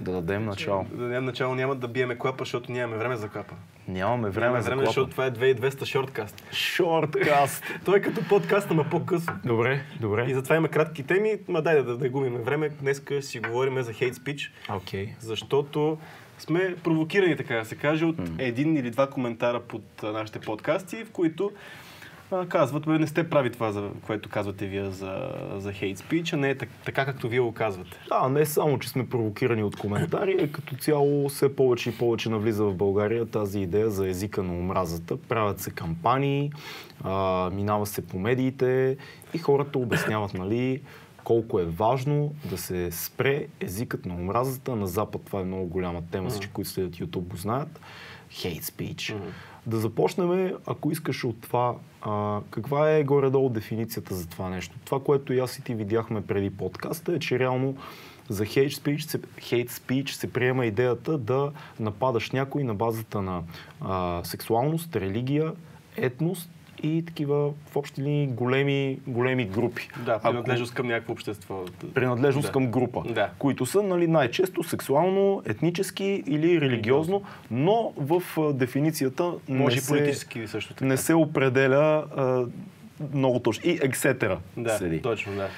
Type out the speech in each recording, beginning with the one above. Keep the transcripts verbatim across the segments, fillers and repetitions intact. Да дадем начало. Да дадем начало, няма да биеме клапа, защото нямаме време за клапа. Нямаме време, нямаме за време, клапа. Защото това е две хиляди и двеста шорткаст. Шорткаст! Той е като подкаст, ама по-късно. Добре, добре. И затова има кратки теми, ма дай да, да, да губим време. Днеска си говорим за хейт спич. Окей. Okay. Защото сме провокирани, така да се каже, от mm. един или два коментара под нашите подкасти, в които казват, не сте прави това, за което казвате вие за, за хейт спич, а не е така, както вие го казвате. Да, не само, че сме провокирани от коментари, а като цяло все повече и повече навлиза в България тази идея за езика на омразата. Правят се кампании, а, минава се по медиите и хората обясняват, нали, колко е важно да се спре езикът на омразата. На Запад това е много голяма тема, всички, които следят YouTube, го знаят. Хейт спич. Да започнем, ако искаш, от това, а, каква е горе-долу дефиницията за това нещо. Това, което и аз и ти видяхме преди подкаста, е, че реално за хейт спич се, хейт спич се приема идеята да нападаш някой на базата на а, сексуалност, религия, етност и такива в общи линии големи, големи групи. Да, принадлежност към някакво общество. Принадлежност да. към група, да. Които са, нали, най-често сексуално, етнически или религиозно, но в дефиницията може не, и политически, също така. Не се определя а, много точно. И ексетера да, седи. Точно, да.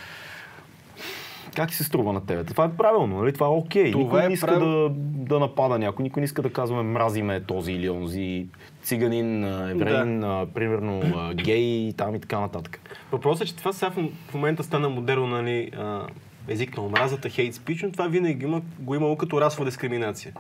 Как се струва на тебе? Това е правилно, нали? Това е окей. Okay. Никой е не иска прав... да, да напада някой, никой не иска да казваме мразиме този или онзи циганин, евреин, да. примерно гей там и така нататък. Въпросът е, че това сега в момента стана модерно, нали, език на омразата, хейт спич, но това винаги има, го имало като расова дискриминация.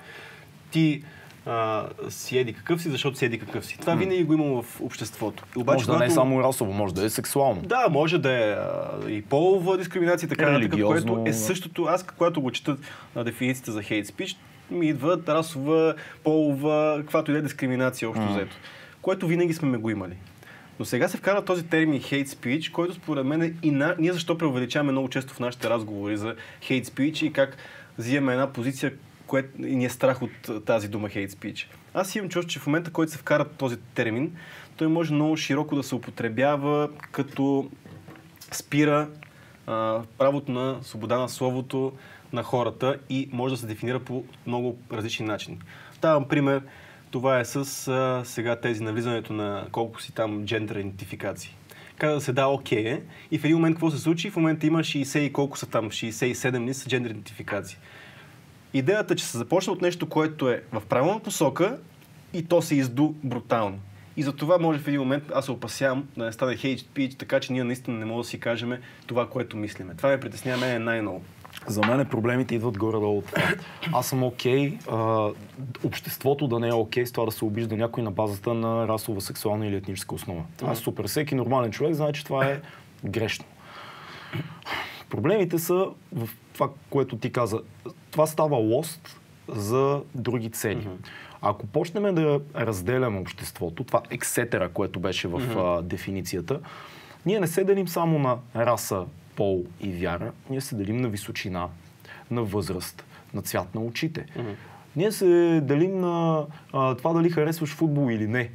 Ти а, си еди какъв си, защото си еди какъв си. Това винаги го имало в обществото. Обаче, може да когато... не е само расово, може да е сексуално. Да, може да е а, и полова дискриминация, така нататък, което е същото. Аз, когато го чета на дефиницията за хейт спич, ми идват расова, полова, каквато и да е дискриминация общо взето. Mm. Което винаги сме ме го имали. Но сега се вкарва този термин хейт спич, който според мен е и на... ние защо преувеличаваме много често в нашите разговори за хейт спич и как взимаме една позиция, което ни е страх от тази дума хейт спич. Аз имам чувство, че в момента, който се вкара този термин, той може много широко да се употребява, като спира а, правото на свобода на словото на хората и може да се дефинира по много различни начини. Давам пример, това е с а, сега тези навлизането на колко си там джендър идентификации. Каза да се да окей okay, и в един момент какво се случи? В момента има шейсет и колко са там, шейсет и седем са джендър идентификации. Идеята е, че се започна от нещо, което е в правилна посока и то се изду брутално. И затова може в един момент, аз се опасявам да не стане хейт спич, така че ние наистина не можем да си кажем това, което мислиме. Това ме притеснява мен най-ново. За мен проблемите идват горе-долу от това. Аз съм окей, okay, обществото да не е окей okay, с това да се обижда някой на базата на расова, сексуална или етническа основа. Това е супер. Всеки нормален човек знае, че това е грешно. Проблемите са в това, което ти каза. Това става лост за други цели. Mm-hmm. Ако почнем да разделяме обществото, това ексетера, което беше в mm-hmm. а, дефиницията, ние не се делим само на раса, пол и вяра, ние се делим на височина, на възраст, на цвят на очите. Mm-hmm. Ние се делим на а, това дали харесваш футбол или не.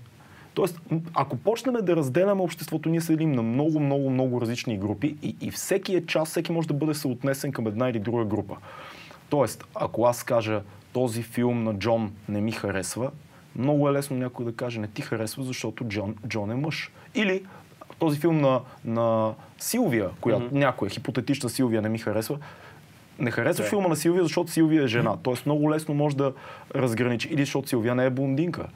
Тоест, ако почнем да разделяме обществото, ние се делим на много, много, много различни групи и, и всеки е част, всеки може да бъде съотнесен към една или друга група. Тоест, ако аз кажа, този филм на Джон не ми харесва, много е лесно някой да каже, не ти харесва, защото Джон, Джон е мъж. Или този филм на, на Силвия, която mm-hmm. някоя хипотетична Силвия не ми харесва, не харесва yeah. филма на Силвия, защото Силвия е жена. Тоест, много лесно може да разграничи. Или защото Силвия не е блондинка.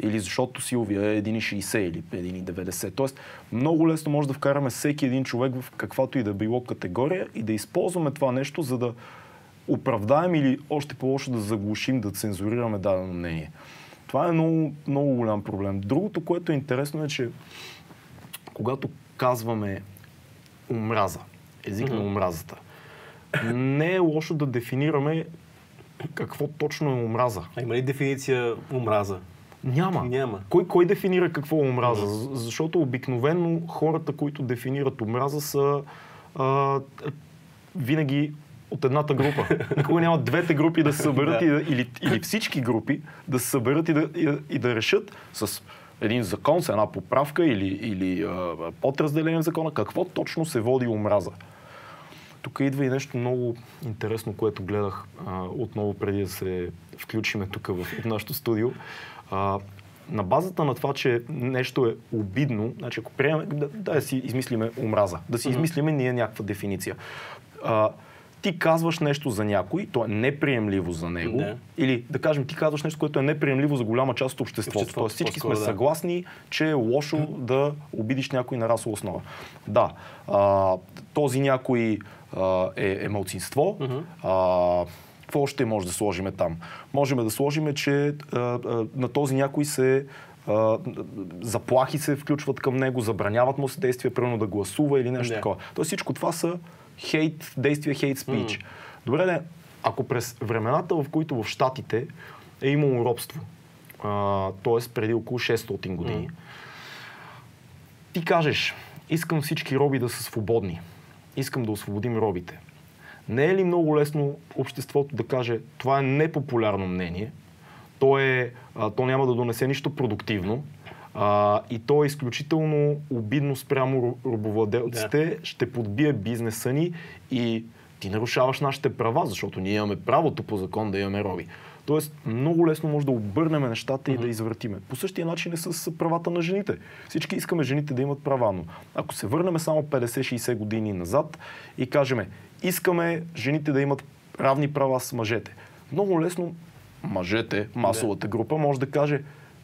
Или защото Силвия е едно шейсет или едно деветдесет. Тоест, много лесно може да вкараме всеки един човек в каквато и да било категория и да използваме това нещо, за да оправдаем или още по-лошо да заглушим, да цензурираме дадено мнение. Това е много, много голям проблем. Другото, което е интересно, е, че когато казваме омраза, език mm-hmm. на омразата, не е лошо да дефинираме какво точно е омраза. А има ли дефиниция омраза? Няма. Няма. Кой, кой дефинира какво е омраза? Mm-hmm. Защото обикновено хората, които дефинират омраза, са а, винаги от едната група. Никога няма двете групи да се съберат да. Или, или всички групи да се съберат и да, и, и да решат с един закон, с една поправка или, или а, подразделение в закона, какво точно се води омраза. Тук идва и нещо много интересно, което гледах а, отново преди да се включиме тук в, в нашото студио. А, на базата на това, че нещо е обидно, значи ако приемем, да, да си измислиме омраза, да си измислиме ние някаква дефиниция. А, ти казваш нещо за някой, то е неприемливо за него, да. Или да кажем, ти казваш нещо, което е неприемливо за голяма част от обществото. обществото Тоест всички сме да. съгласни, че е лошо mm. да обидиш някой на расова основа. Да, а, този някой а, е, е малцинство, mm-hmm. а, какво още може да сложиме там? Можем да сложиме, че а, а, на този някой се Uh, заплахи се включват към него, забраняват му се действия, примерно да гласува или нещо yeah. такова. Тоест всичко това са хейт, действия, хейт спич. Mm. Добре, не, ако през времената, в които в Щатите е имало робство, uh, т.е. преди около шестстотин години, mm. ти кажеш, искам всички роби да са свободни, искам да освободим робите. Не е ли много лесно обществото да каже, това е непопулярно мнение, То, е, а, то няма да донесе нищо продуктивно а, и то е изключително обидно спрямо робовладелците, да. Ще подбие бизнеса ни и ти нарушаваш нашите права, защото ние имаме правото по закон да имаме роби. Тоест много лесно може да обърнем нещата uh-huh. и да извъртиме. По същия начин е с правата на жените. Всички искаме жените да имат права, но ако се върнем само петдесет-шейсет години назад и кажем, искаме жените да имат равни права с мъжете, много лесно мъжете, масовата група, може да каже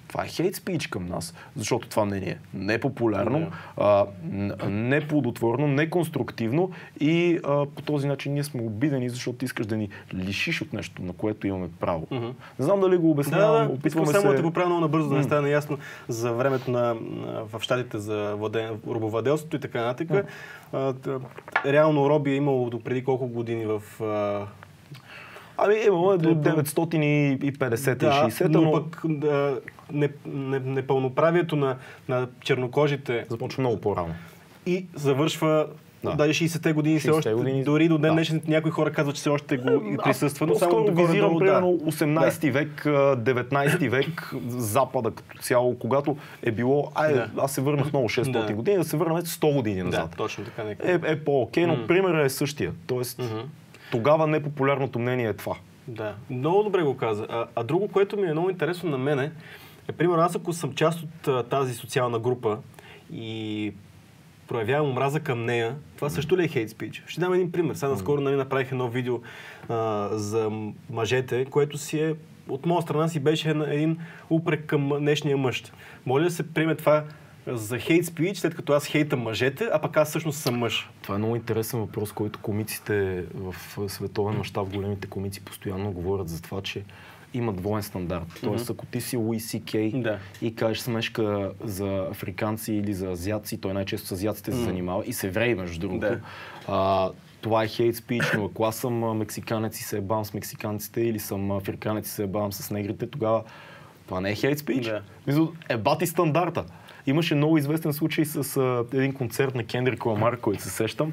това е хейт спич към нас, защото това мнение е непопулярно, неплодотворно, неконструктивно и а, по този начин ние сме обидени, защото искаш да ни лишиш от нещо, на което имаме право. Mm-hmm. Не знам дали го обяснявам, да, опитваме се... Да, само да те поправя много набързо, да не стане ясно за времето на, в щатите за робовладелството и така нататък. Mm-hmm. Реално роби е имало до преди колко години в... А, Ами имало е до деветстотин и петдесет да, и шейсет, но... но пък да, непълноправието на, на чернокожите... Започва много по-рано. И завършва... Да. Даже шейсетте години все още, години... дори до ден днешен да. някои хора казват, че все още го присъства, но а, само догоре долу, примерно осемнайсети да. век, деветнайсети век, Запада като цяло, когато е било, ай, да. аз се върнах много шестстотин да. години, да се върнем сто години назад. Да, точно така нека. Е, е по-окей, но mm. примерът е същия, тоест... Mm-hmm. Тогава непопулярното мнение е това. Да, много добре го каза. А, а друго, което ми е много интересно на мене, е, примерно, аз ако съм част от а, тази социална група и проявявам омраза към нея, това също ли е хейт спич? Ще дам един пример. Сега наскоро нали, направих едно видео а, за мъжете, което си е, от моя страна си беше един упрек към днешния мъж. Моля да се приеме това за хейт спич, след като аз хейтам мъжете, а пък аз всъщност съм мъж. Това е много интересен въпрос, който комиците в световен мащаб, големите комици постоянно говорят за това, че има двоен стандарт. Тоест, ако ти си Луи Си Кей да. и кажеш смешка за африканци или за азиаци, той най-често с азиаците се занимава и се евреи, между другото. Да. А, това е хейт спич, но ако аз съм мексиканец и се ебавам с мексиканците или съм африканец и се ебавам с негрите, тогава това не е хейт спич. Да. Ебати стандарта. Имаше много известен случай с а, един концерт на Кендрик Ламар, който се сещам.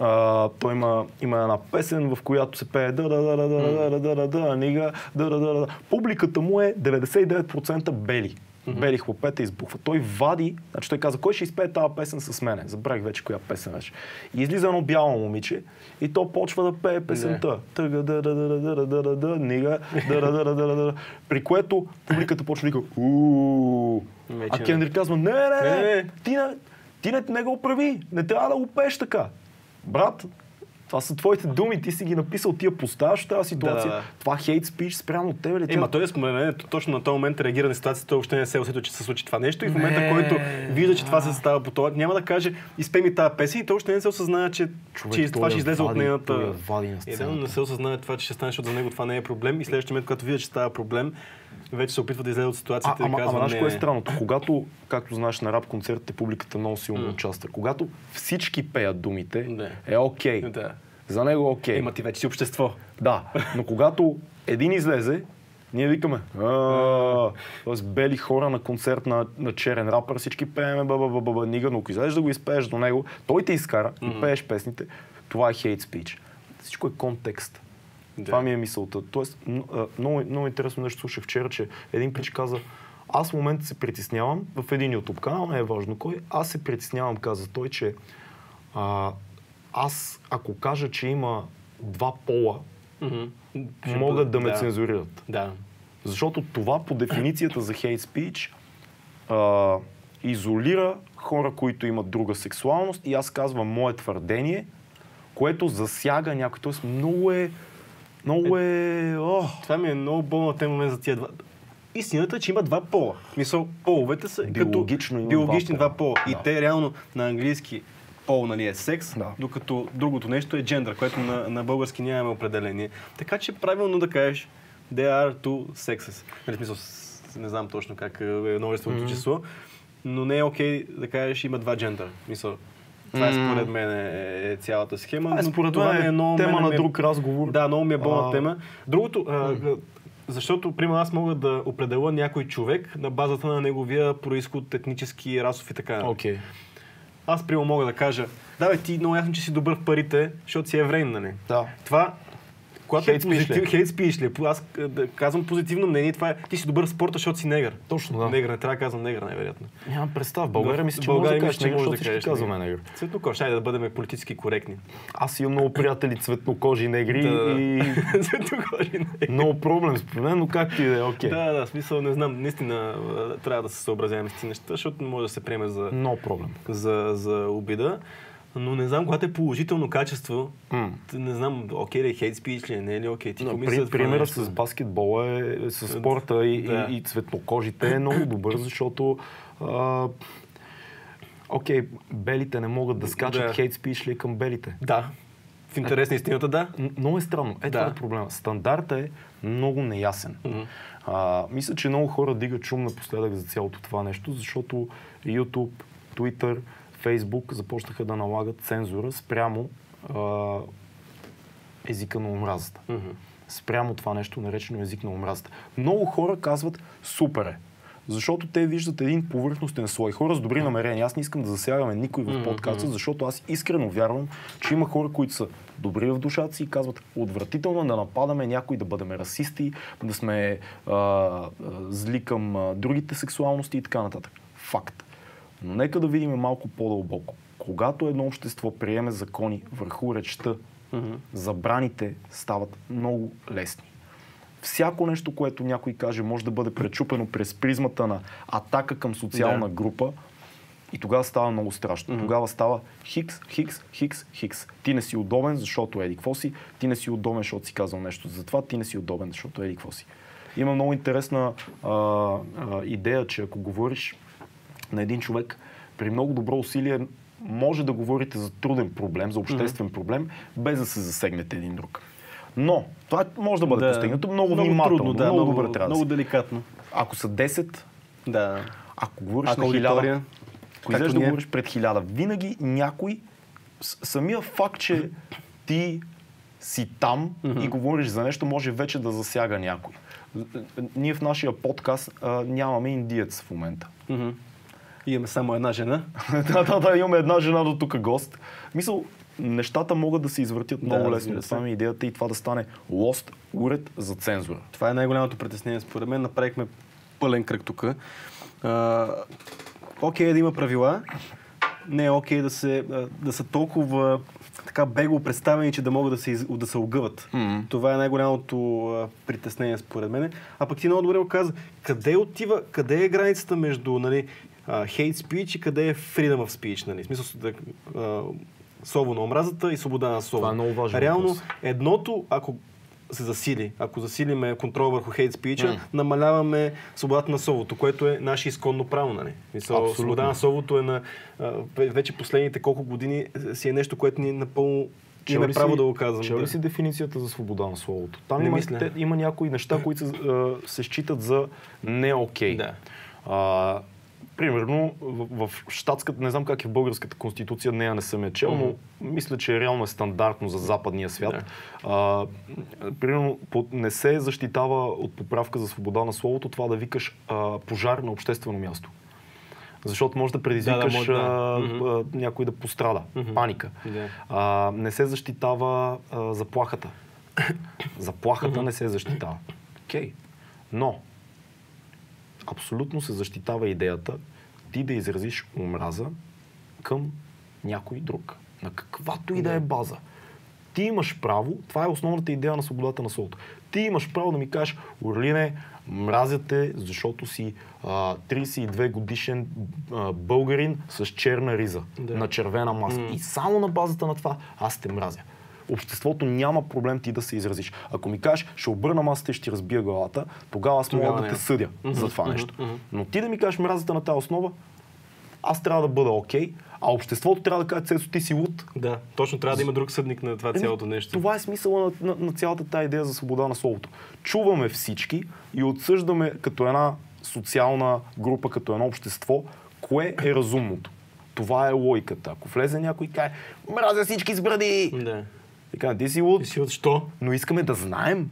А, той има, има една песен, в която се пее да да да да да да да да нига да да да да. Публиката му е деветдесет и девет процента бели. Mm-hmm. Бели хлопета избухва. Той вади, значи той каза, кой ще изпее тази песен с мене? Забравих вече коя песен беше. И излиза едно бяло момиче и то почва да пее песента. Тъга да да да да да да да нига да да да да да. При което публиката почва вика у. А Кендрик казва, не, не, не, не. Ти, не, ти не, не го прави, не трябва да го пееш така. Брат, това са твоите думи, ти си ги написал, ти я поставяш в тази ситуация. Да, да. Това хейт спич спрямо от тебе ли? Е, ма той е споменането, точно на този момент реагира на ситуацията, той въобще не се усетил, че се случи това нещо и в момента, не, който вижда, че а... това се става по това, няма да каже, изпей ми тази песен и той още не се осъзнава, че, че това ще излезе от нейната... Едно не се осъзнава това, че ще станеш от за него, това не е проблем и следващия момент, когато видя, че става проблем, вече се опитва да излезе от ситуацията а, и казва... Ама знаеш кое е странното? Когато, както знаеш, на рап концертите публиката много силно mm. участва. Когато всички пеят думите, yeah. е окей. Okay. Yeah. За него е окей. Okay. Има ти вече си общество. Да, но когато един излезе, ние викаме ааа, т.е. бели хора на концерт на, на черен рапър, всички пееме ба-ба-ба-ба, нига, но ако излезеш да го изпееш до него, той те изкара mm-hmm. и пееш песните, това е хейт спич. Всичко е контекст. Да. Това ми е мисълта. Тоест, много, много интересно нещо слушах вчера, че един пич каза, аз в момента се притеснявам, в един YouTube канал, не е важно кой, аз се притеснявам, каза той, че а, аз ако кажа, че има два пола, mm-hmm. могат да ме да. цензурират. Да. Защото това по дефиницията за hate speech а, изолира хора, които имат друга сексуалност, и аз казвам мое твърдение, което засяга някой. Тоест много е... Много е... е... Ох. Това ми е много болна тема момент за тия два... Истината е, че има два пола. Мисъл, половете са биологично като биологични два пола. Два пола. Да. И те реално на английски пол, нали, е секс, да. Докато другото нещо е джендър, което на, на български нямаме определение. Така че правилно да кажеш there are two sexes. Нали, смисъл, не знам точно как е множественото mm-hmm. число, но не е окей okay да кажеш има два джендъра. Мисъл, това е според мен е цялата схема. А, според това е, е много тема на друг е... разговор. Да, много ми е болна а... тема. Другото, а, защото, примерно, аз мога да определя някой човек на базата на неговия произход, етнически, расов и така. Okay. Аз, примерно, мога да кажа, да бе, ти много ясно, че си добър в парите, защото си евреин, нали? Да. Това, когато хейт спиш ли, аз казвам позитивно мнение, това е, ти си добър в спорта, защото си негър. Точно, да. Негър, не трябва да казвам негър, невероятно. Нямам представа, в България мисля, че може да кажеш негър, защото всички казваме негър. Цветнокожи, айде да бъдем политически коректни. Аз имам много приятели цветнокожи негри и... Цветнокожи негри. Много проблем според мен, но как ти да е, окей. Да, да, смисъл, не знам, наистина трябва да се съобразяваме с тези неща, защото не може да се приеме за... Много проблем. За обида. Но не знам, когато е положително качество, mm. не знам, окей ли е хейт спич ли, не е ли окей, ти помисля това. Примерът с баскетбола, е, с спорта и, да. и, и цветнокожите е много добър, защото а, окей, белите не могат да скачат да. хейт спич ли към белите. Да, в интерес на истината, да. Много е странно, е да. това е проблема. Стандартът е много неясен. Mm-hmm. А, мисля, че много хора дигат шум напоследък за цялото това нещо, защото YouTube, Twitter, Фейсбук започнаха да налагат цензура спрямо а, езика на омразата. Mm-hmm. Спрямо това нещо, наречено език на омразата. Много хора казват супер е, защото те виждат един повърхностен слой. Хора с добри намерения. Аз не искам да засягаме никой в подкаста, mm-hmm. защото аз искрено вярвам, че има хора, които са добри в душата си и казват отвратително да нападаме някой, да бъдем расисти, да сме а, а, зли към а, другите сексуалности и така нататък. Факт. Но нека да видим малко по-дълбоко. Когато едно общество приеме закони върху речта, mm-hmm. забраните стават много лесни. Всяко нещо, което някой каже, може да бъде пречупено през призмата на атака към социална yeah. група, и тогава става много страшно. Mm-hmm. Тогава става хикс, хикс, хикс, хикс. Ти не си удобен, защото еди какво си, ти не си удобен, защото си казал нещо за това, ти не си удобен, защото еди какво си. Има много интересна а, а, идея, че ако говориш на един човек, при много добро усилие може да говорите за труден проблем, за обществен mm-hmm. проблем, без да се засегнете един друг. Но това може да бъде да. постигнато много, много внимателно, трудно, да, много, много добре трябва. Много деликатно. Ако са десет, да. ако говориш ако на хиляда, ако излезеш да говориш пред хиляда, винаги някой, самия факт, че ти си там mm-hmm. и говориш за нещо, може вече да засяга някой. Ние в нашия подкаст а, нямаме индиец в момента. Mm-hmm. Имаме само една жена. да, да, да, имаме една жена до тук гост. Мисъл, нещата могат да се извъртят да, много лесно. Това ми е идеята и това да стане лост, уред за цензура. Това е най-голямото притеснение според мен. Направихме пълен кръг тук. Окей е да има правила. Не е окей да, се, да са толкова така бегло представени, че да могат да се, да се огъват. Mm-hmm. Това е най-голямото а, притеснение според мен. А пък ти много добре го каза. Къде отива, къде е границата между, нали, хейт спич и къде е freedom of speech, нали? В смисъл, да, а, слово на омразата и свобода на слово. Това е много важно. Реално, въпрос. Едното, ако се засили, ако засилиме контрол върху хейт спича, mm. намаляваме свободата на словото, което е наше изконно право, нали? Мисъл, свобода на словото е на... А, вече последните колко години си е нещо, което ни е напълно... Чел ли, право си, да го казвам, чел ли да. си дефиницията за свобода на словото? Там има, те, има някои неща, които се, а, се считат за не окей. Да. А, примерно, в, в щатската, не знам как е в българската конституция, нея не съм я чел, mm-hmm. но мисля, че реално е стандартно за западния свят. Yeah. А, примерно, не се защитава от поправка за свобода на словото това да викаш а, пожар на обществено място. Защото може да предизвикаш да, да, може, да. А, а, някой да пострада, mm-hmm. паника. Yeah. А, не се защитава а, заплахата. Заплахата mm-hmm. не се защитава. Окей. Okay. Но абсолютно се защитава идеята ти да изразиш омраза към някой друг. на каквато и да е база. Ти имаш право, това е основната идея на свободата на словото. Ти имаш право да ми кажеш: Орлине, мразя те, защото си а, тридесет и две годишен а, българин с черна риза, да. на червена маска. Mm. И само на базата на това аз те мразя. Обществото няма проблем ти да се изразиш. Ако ми кажеш, ще обърна масата и ще ти разбия главата, тогава аз мога тогава да не. те съдя mm-hmm. за това mm-hmm. нещо. Mm-hmm. Но ти да ми кажеш мразата на тази основа, аз трябва да бъда окей, okay, а обществото трябва да каже: Цецо, ти си луд. Да, точно трябва да има друг съдник на това цялото нещо. Това е смисъла на, на, на цялата тая идея за свобода на словото. Чуваме всички и отсъждаме като една социална група, като едно общество, кое е разумното. Това е логиката. Ако влезе някой и каже: мразя всички с бради! Да. Така, ти си луд. Ти си луд, що? Но искаме да знаем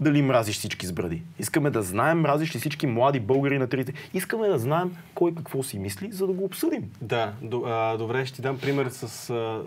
дали мразиш всички с бради. Искаме да знаем мразиш ли всички млади българи на трите. Искаме да знаем кой какво си мисли, за да го обсъдим. Да, добре, ще ти дам пример с... А...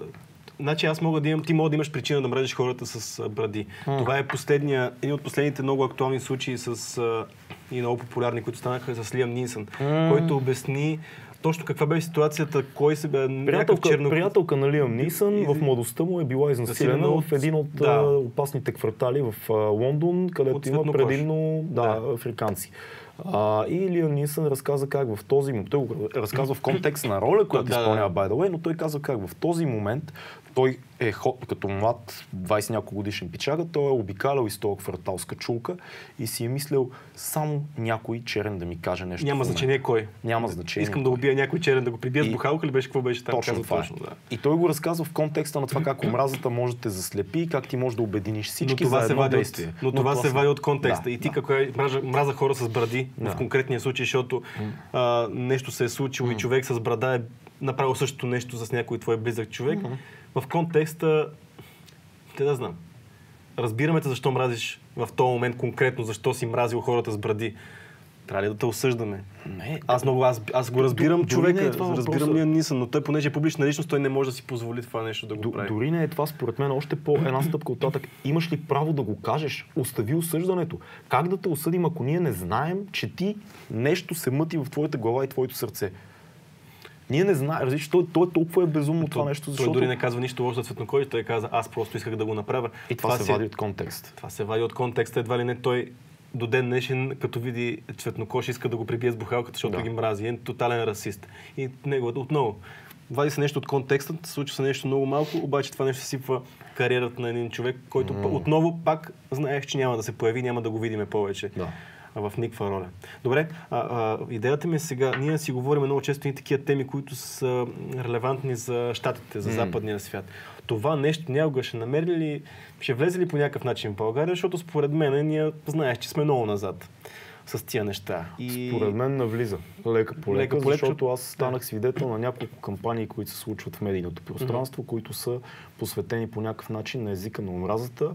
Значи аз мога да имам, ти мога да имаш причина да мразиш хората с бради. А. Това е последния, един от последните много актуални случаи с... А... и много популярни, които станаха с Лиам Нисън, а. който обясни точно каква беше ситуацията, кой се бе... Приятелка, черно... приятелка на Лиам Нисън и... в младостта му е била изнасилена от... в един от да. опасните квартали в Лондон, където има предимно да, да. африканци. А, и Лиам Нисън разказа как в този момент, той го разказва в контекст на роля, която да, изпълнява да, да. by the way, но той казва как в този момент той е като млад, двадесет и няколко годишен пичага, той е обикалял из този квартал с качулка и си е мислил: само някой черен да ми каже нещо. Няма значение кой. Няма значение. Искам да убия някой черен, да го прибия и... с бухалка ли беше, какво беше там? Точно, това е. Точно, да. И той го разказва в контекста на това как омразата може да те заслепи и как ти можеш да обединиш всички за едно действие. От... Но, Но това, това се вади от контекста. Да, и ти да. Какво е, мраза, мраза хора с бради да. в конкретния случай, защото mm. а, нещо се е случило mm. и човек с брада е направил същото нещо с някой твой близък човек. Mm-hmm. В контекста, те да знам, разбираме те защо мразиш в този момент конкретно, защо си мразил хората с бради. Трябва ли да те осъждаме? Не. Аз, много, аз, аз го разбирам човека, е това, разбирам Лиам Нисън, но той, понеже е публична личност, той не може да си позволи това нещо да го Д, прави. Дори не е това, според мен, още по една стъпка оттатък. Имаш ли право да го кажеш? Остави осъждането. Как да те осъдим, ако ние не знаем, че ти нещо се мъти в твоята глава и твоето сърце? Ние не знаем, различ, той, той толкова е безумно това, това нещо, защото... Той дори не казва нищо лошо за Цветнокои, той каза: аз просто исках да го направя. И това, това се, се вади от контекст. Това се вади от контекста, едва ли не той до ден днешен, като види Цветнокош, иска да го прибие с бухалката, защото да. ги мрази. Е тотален расист. И неговата отново. Вади се нещо от контекста, случва се нещо много малко, обаче това нещо сипва кариерата на един човек, който mm. отново пак знаех, че няма да се появи, няма да го видиме повече. Да. В никаква роля. Добре, а, а, идеята ми е сега, ние си говорим много често и такива теми, които са релевантни за щатите, за mm. западния свят. Това нещо някога ще намери ли, ще влезе ли по някакъв начин в България, защото според мен ние знаеш, че сме много назад с тия неща. И... Според мен навлиза. Лека по лека, лека защото аз станах свидетел на няколко кампании, които се случват в медийното пространство, mm-hmm. които са посветени по някакъв начин на езика на омразата.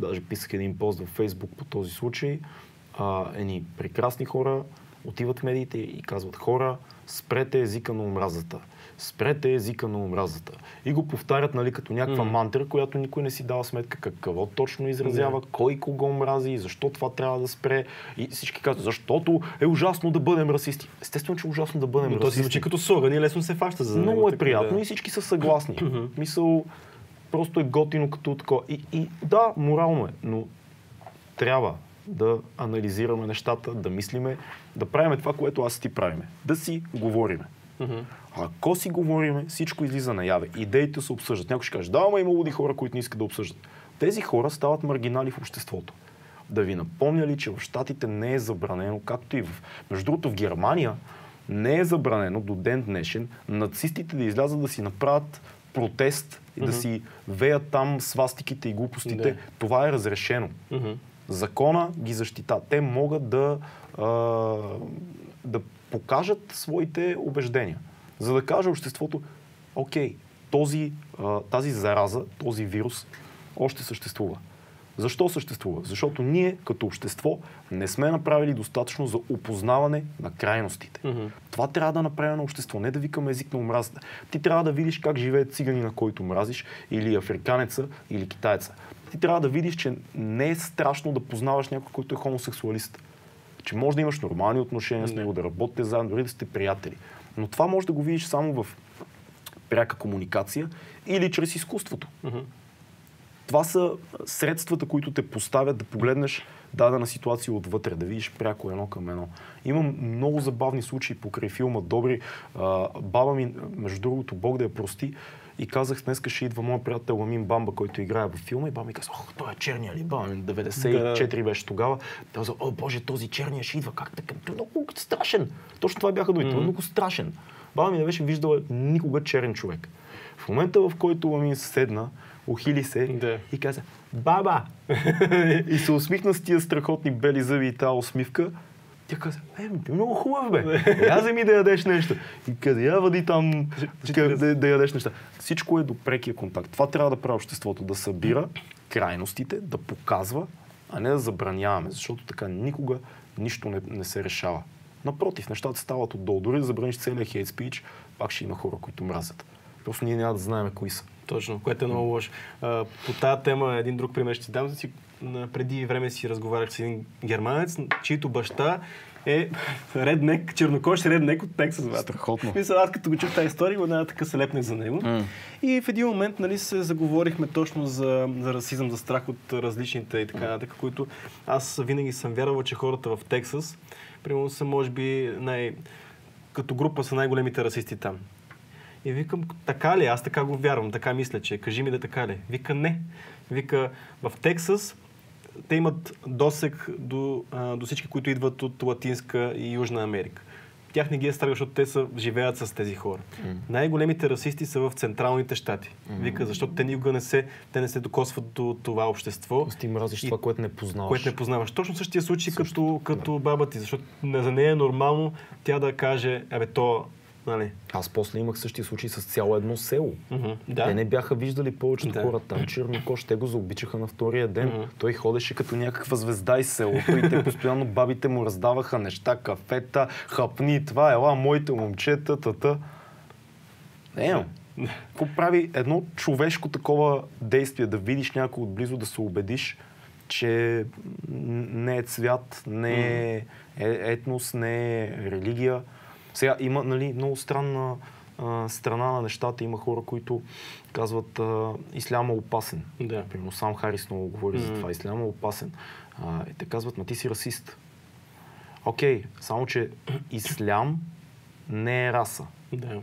Даже писах един пост във Фейсбук по този случай. Uh, едни прекрасни хора отиват в медиите и казват: хора, спрете езика на омразата. Спрете езика на омразата. И го повтарят, нали, като някаква mm. мантра, която никой не си дава сметка какво точно изразява, yeah. кой кого мрази и защо това трябва да спре. И всички казват: защото е ужасно да бъдем расисти. Естествено, че е ужасно да бъдем Но расисти. То звучи като слога, ние лесно се фаща за него. Много е приятно да. и всички са съгласни. Mm-hmm. Мисъл, просто е готино като такова. И, и да, морално е, но трябва да анализираме нещата, да мислиме, да правиме това, което аз и ти правиме. Да си говориме. Mm-hmm. Ако си говориме, всичко излиза наяве. Идеите се обсъждат. Някой ще каже: да, ама има луди хора, които не искат да обсъждат. Тези хора стават маргинали в обществото. Да ви напомня ли, че в Щатите не е забранено, както и в... Между другото, в Германия не е забранено до ден днешен нацистите да излязат да си направят протест и mm-hmm. да си веят там свастиките и глупостите. Yeah. Това е разрешено. Mm-hmm. Закона ги защита. Те могат да, а, да покажат своите убеждения. За да каже обществото: окей, този, а, тази зараза, този вирус още съществува. Защо съществува? Защото ние като общество не сме направили достатъчно за опознаване на крайностите. Mm-hmm. Това трябва да направим на общество, не да викаме език на омразата. Ти трябва да видиш как живее циганина, който мразиш, или африканеца, или китайца. Ти трябва да видиш, че не е страшно да познаваш някой, който е хомосексуалист. Че може да имаш нормални отношения mm-hmm. с него, да работите заедно, дори да сте приятели. Но това може да го видиш само в пряка комуникация или чрез изкуството. Mm-hmm. Това са средствата, които те поставят да погледнеш дадена ситуация отвътре, да видиш пряко едно към едно. Имам много забавни случаи покрай филма Добри. А, баба ми, между другото, Бог да я прости, и казах, днеска ще идва моят приятел Ламин Бамба, който играе във филма, и баба ми каза, ох, той е черния ли? Баба ми, деветдесет и четири да. Беше тогава. Той каза, о боже, този черния ще идва, как така? Той е много страшен. Точно това бяха думите, mm-hmm. Той е много страшен. Баба ми не беше виждала никога черен човек. В момента, в който Ламин седна, ухили се да. И каза, баба! И се усмихна с тия страхотни бели зъби и тази усмивка. Тя каза, е, ти много хубав, бе! Я земи да ядеш нещо. И каза, я вади там да, да ядеш неща. Всичко е до прекия контакт. Това трябва да прави обществото, да събира крайностите, да показва, а не да забраняваме, защото така никога нищо не, не се решава. Напротив, нещата стават отдолу. Дори да забраниш целия хейт спич, пак ще има хора, които мразят. Просто ние няма да знаем кои са. Точно, което е много лошо. По тази тема един друг пример ще ти дам. Преди време си разговарях с един германец, чийто баща е реднек, чернокож реднек от Тексас. Страхотно. Мисля, аз като го чух тази история, веднага така се лепнах за него. Mm. И в един момент, нали, се заговорихме точно за, за расизъм, за страх от различните и така нататък, които аз винаги съм вярвал, че хората в Тексас, примерно са, може би, най... като група са най-големите расисти там. И викам, така ли? Аз така го вярвам, така мисля, че кажи ми да така ли. Вика, не. Вика, в Тексас те имат досек до, а, до всички, които идват от Латинска и Южна Америка. Тях не ги е страх, защото те са, живеят с тези хора. Mm. Най-големите расисти са в централните щати. Mm. Вика, защото те никога не се, те не се докосват до това общество. Ти мразиш и, това, което не познаваш. Което не познаваш. Точно същия случай, също, като, като да. Баба ти, защото за нея е нормално тя да каже, абе, то... Нали. Аз после имах същия случай с цяло едно село. Mm-hmm, да. Те не бяха виждали повечето да. Хора там. Чернокож, те го заобичаха на втория ден. Mm-hmm. Той ходеше като някаква звезда из селото и те постоянно бабите му раздаваха неща, кафета, хапни, това, ела, моите момчета, тата. Ем, какво прави едно човешко такова действие, да видиш някой отблизо, да се убедиш, че не е цвят, не е етнос, не е религия. Сега има, нали, много странна а, страна на нещата. Има хора, които казват а, исляма опасен. Да. Примерно сам Харис много говори mm-hmm. за това. Исляма опасен. А, и те казват, ма ти си расист. Окей, okay, само че ислям не е раса. Да.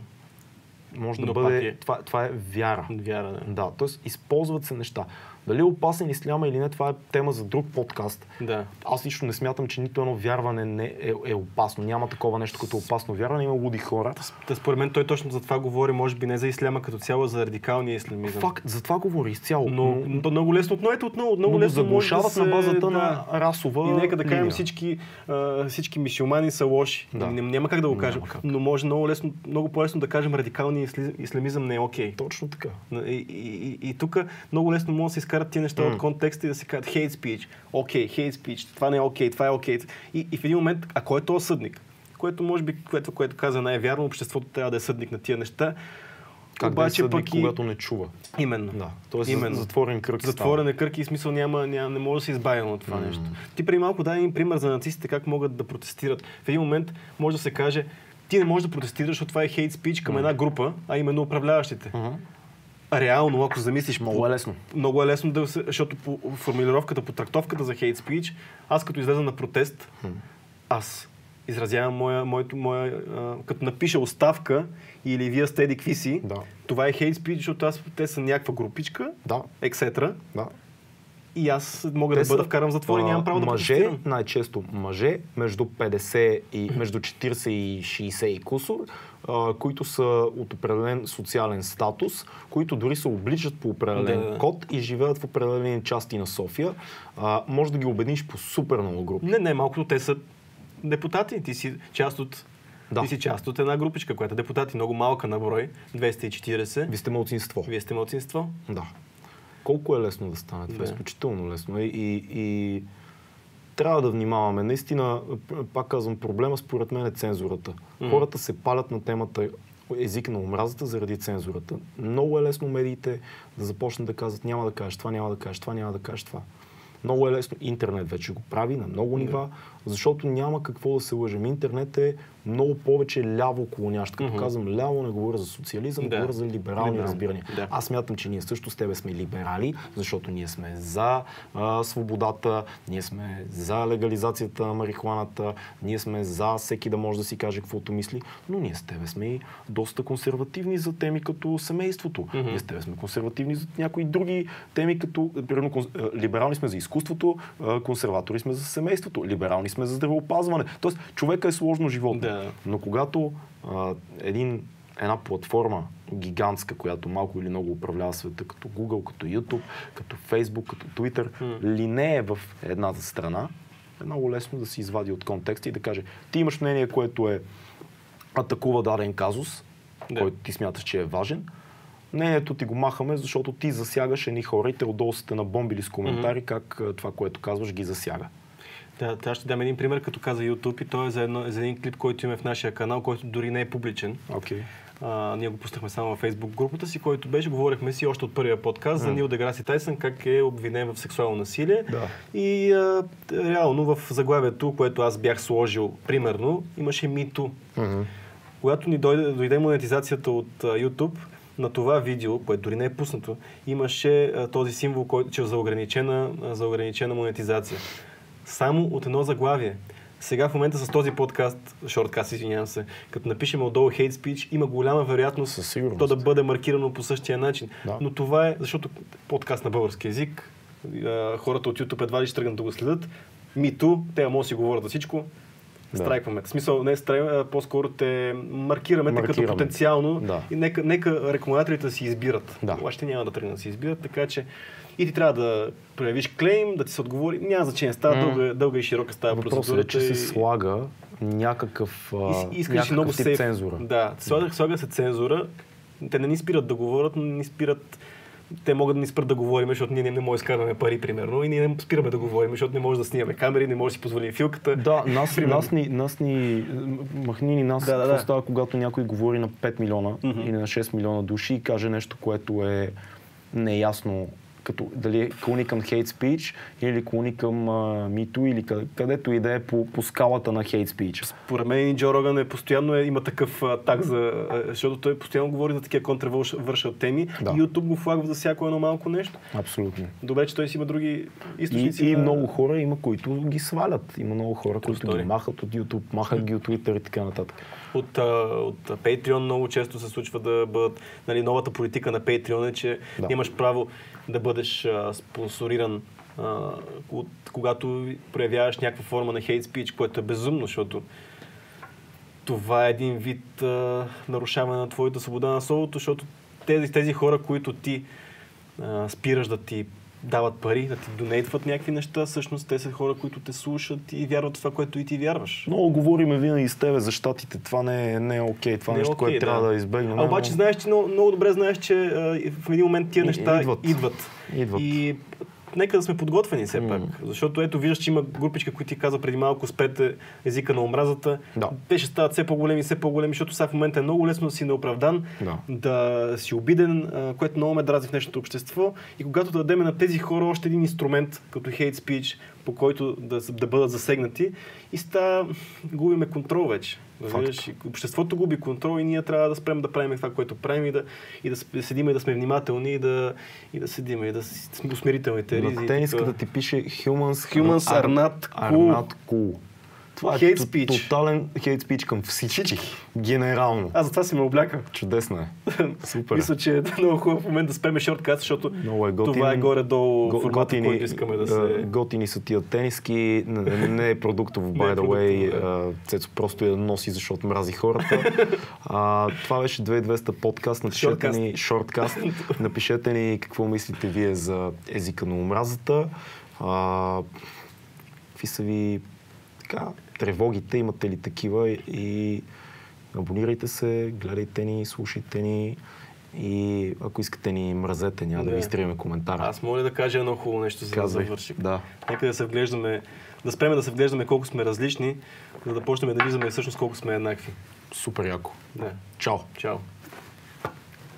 Може да но бъде... Е. Това, това е вяра. Вяра, да. Да, т.е. използват се неща. Дали е опасен исляма или не, това е тема за друг подкаст. Да. Аз лично не смятам, че нито едно вярване не е, е опасно. Няма такова нещо като опасно вярване, има луди хора. Да, според мен той точно за това говори, може би не за исляма като цяло, а за радикалния ислямизъм. Факт, за това говори изцяло. Но, но, но много лесно, но ето отново, много но лесно може да се... на базата да. На расова линия. И нека да кажем, всички, а, всички мюсюлмани са лоши. Да. Няма как да го кажем, но може много лесно, много по-лесно да кажем, радикалният ислямизъм не е окей. Okay. Точно така. И, и, и, и тук много лесно може да се изкарат тия неща mm. от контекста и да се кажат хейт спич, окей, хейт спич, това не е окей, okay, това е окей. Okay. И, и в един момент, а кой е този съдник? Което може би, което, което каза най-вярно, обществото трябва да е съдник на тия неща. Как обаче да е съдник, пък и... когато не чува. Именно. Да. Тоест именно. Затворен кръг. Затворен е кръг и смисъл няма, няма, не може да се избавим от това mm. нещо. Ти преди малко дай един пример за нацистите, как могат да протестират. В един момент може да се каже, ти не можеш да протестираш, защото това е хейт спич към mm. една група, а именно управляващите. Mm-hmm. Реално, ако замислиш, много е лесно. Много е лесно, да, защото по формулировката, по трактовката за хейт спич, аз като излеза на протест, аз изразявам моя, моето, моя, а, като напиша оставка или вие сте еди какви си, да. Това е хейт спич, защото аз, те са някаква групичка, да. Ексетра. Да. И аз мога те да бъда вкарам в затвора и нямам право да протестирам. Мъже, най-често мъже, между петдесет и между четиридесет и шейсет и кусор, а, които са от определен социален статус, които дори се обличат по определен да, да. Код и живеят в определени части на София. А, може да ги обединиш по супер много групи. Не, не, малкото те са депутати. Ти си част от... Да. Ти си част от една групичка, която депутати много малка на брой, двеста и четиридесет. Вие сте малцинство. Вие сте малцинство. Да. Колко е лесно да стане? Това е изключително лесно. И, и, и трябва да внимаваме. Наистина, пак казвам, проблема според мен е цензурата. Mm-hmm. Хората се палят на темата език на омразата заради цензурата. Много е лесно медиите да започнат да казват няма да кажеш това, няма да кажеш това, няма да кажеш това. Много е лесно. Интернет вече го прави на много нива, защото няма какво да се лъжем. Интернет е много повече ляво клонящ. Като mm-hmm. казвам ляво, не говоря за социализъм, да. говоря за либерални Либерал. разбирания. Да. Аз смятам, че ние също с тебе сме либерали, защото ние сме за а, свободата, ние сме за легализацията на марихуаната, ние сме за всеки да може да си каже каквото мисли, но ние с тебе сме и доста консервативни за теми като семейството. Mm-hmm. Ние с тебе сме консервативни за някои други теми, като примерно, либерални сме за изкуството, консерватори сме за семейството, либерални сме за здравеопазване. Тоест, човека е сложно животно. Да. Но когато а, един, една платформа гигантска, която малко или много управлява света, като Google, като YouTube, като Facebook, като Twitter, mm. линее в едната страна, е много лесно да се извади от контекста и да каже, ти имаш мнение, което е атакува даден казус, да. който ти смяташ, че е важен. Мнението ти го махаме, защото ти засягаш едни хора и те отдолу са те набомбили с коментари, mm-hmm. как това, което казваш, ги засяга. Да, аз ще дам един пример, като каза YouTube, и той е за, едно, за един клип, който имаме в нашия канал, който дори не е публичен. Okay. А, ние го пуснахме само във Facebook групата си, който беше, говорихме си още от първия подкаст mm. за Нил Деграси Тайсън, как е обвинен в сексуално насилие. Да. И а, реално в заглавието, което аз бях сложил, примерно, имаше мито. Mm-hmm. Когато ни дойде, дойде монетизацията от а, YouTube, на това видео, което дори не е пуснато, имаше а, този символ, който че за ограничена, а, за ограничена монетизация. Само от едно заглавие. Сега в момента с този подкаст, шорткаст, извинявам се, като напишем отдолу hate speech, има голяма вероятност то да бъде маркирано по същия начин. Да. Но това е, защото подкаст на български език, а, хората от YouTube едва ли ще тръгнат да го следят, мито, те може да си говорят за всичко, да. Страйкваме. В смисъл, не страйкваме, по-скоро те маркираме, маркираме. Те като потенциално да. И нека, нека рекламаторите да си избират. Да. Това ще няма да тръгнат да си избират, така че и ти трябва да проявиш клейм, да ти се отговори. Няма значение, става mm. дълга, дълга и широка става процедурата. Въпросът е, че и... се слага някакъв, и, някакъв много тип сейф. Цензура. Да, слага, слага се цензура. Те не ни спират да говорят, но ни спират... Те могат да ни спрат да говорим, защото ние не можем да изкарваме пари, примерно, и ние не спираме да говорим, защото не може да снимаме камери, не може да си позволим филката. Да, нас, нас ни, нас ни, махни ни нас, да, да, да. Става, когато някой говори на пет милиона mm-hmm. или на шест милиона души и каже нещо, което е неясно, като дали клони към hate speech или клони към uh, MeToo или къде, където и да е по, по скалата на hate speech. Според мен Джо Роган е постоянно е, има такъв а, так, за, а, защото той постоянно говори за такива контравършъл теми да. И YouTube го флагва за всяко едно малко нещо. Абсолютно. Добре, че той си има други източници. И, и на... много хора има, които ги свалят. Има много хора, които Story. ги махат от YouTube, махат ги от Twitter и така нататък. От, а, от Patreon много често се случва да бъдат, нали, новата политика на Patreon е, че да. имаш право да бъдеш а, спонсориран, а, от, когато проявяваш някаква форма на хейт спич, което е безумно, защото това е един вид а, нарушаване на твоята свобода на словото, защото тези, тези хора, които ти а, спираш да ти дават пари, да ти донейтват някакви неща, всъщност те са хора, които те слушат и вярват това, което и ти вярваш. Много говориме винаги с тебе за щатите, това не е, не е окей, това не нещо, е окей, което да. трябва да избегнем. А обаче знаеш, че много, много добре знаеш, че а, в един момент тия неща идват. идват. идват. И нека да сме подготвени все пак, mm. защото ето виждаш, че има групичка, които ти каза преди малко, спрете езика на омразата. Да. Те ще стават все по-големи, все по-големи, защото сега в момента е много лесно да си неоправдан, да, да си обиден, което много ме дразни в днешното общество. И когато дадем на тези хора още един инструмент, като hate speech, по който да, да бъдат засегнати, и ста губиме контрол вече. Виждаш, обществото губи контрол и ние трябва да спрем да правим това, което правим и да, и да седим и да сме внимателни и да, и да седим и да сме усмирителни. На тениска да ти пише Humans, Humans are, are not cool. Are not cool. Това hate е speech. Тотален hate speech към всички. Генерално. Аз за това си ме облякам. Чудесно е. Супер. Мисля, че е много хубав момент да спреме шорткаст, защото е това е горе-долу го, формата, готини, който искаме да се... Готини са тия тениски, не, не е продуктово, by the way. Uh, Цецо просто я носи, защото мрази хората. Uh, това беше две хиляди и двеста подкаст. Напишете ни шорткаст. Напишете ни какво мислите вие за езика на омразата. Uh, какви са ви... Така, тревогите, имате ли такива, и абонирайте се, гледайте ни, слушайте ни и ако искате ни мразете, няма да, да ви изтриваме коментара. Аз моля да кажа едно хубаво нещо, за Казвай. да завършим. Да. Нека да се вглеждаме, да спреме да се вглеждаме колко сме различни, за да почнем да виждаме всъщност колко сме еднакви. Супер яко. Да. Чао. Чао.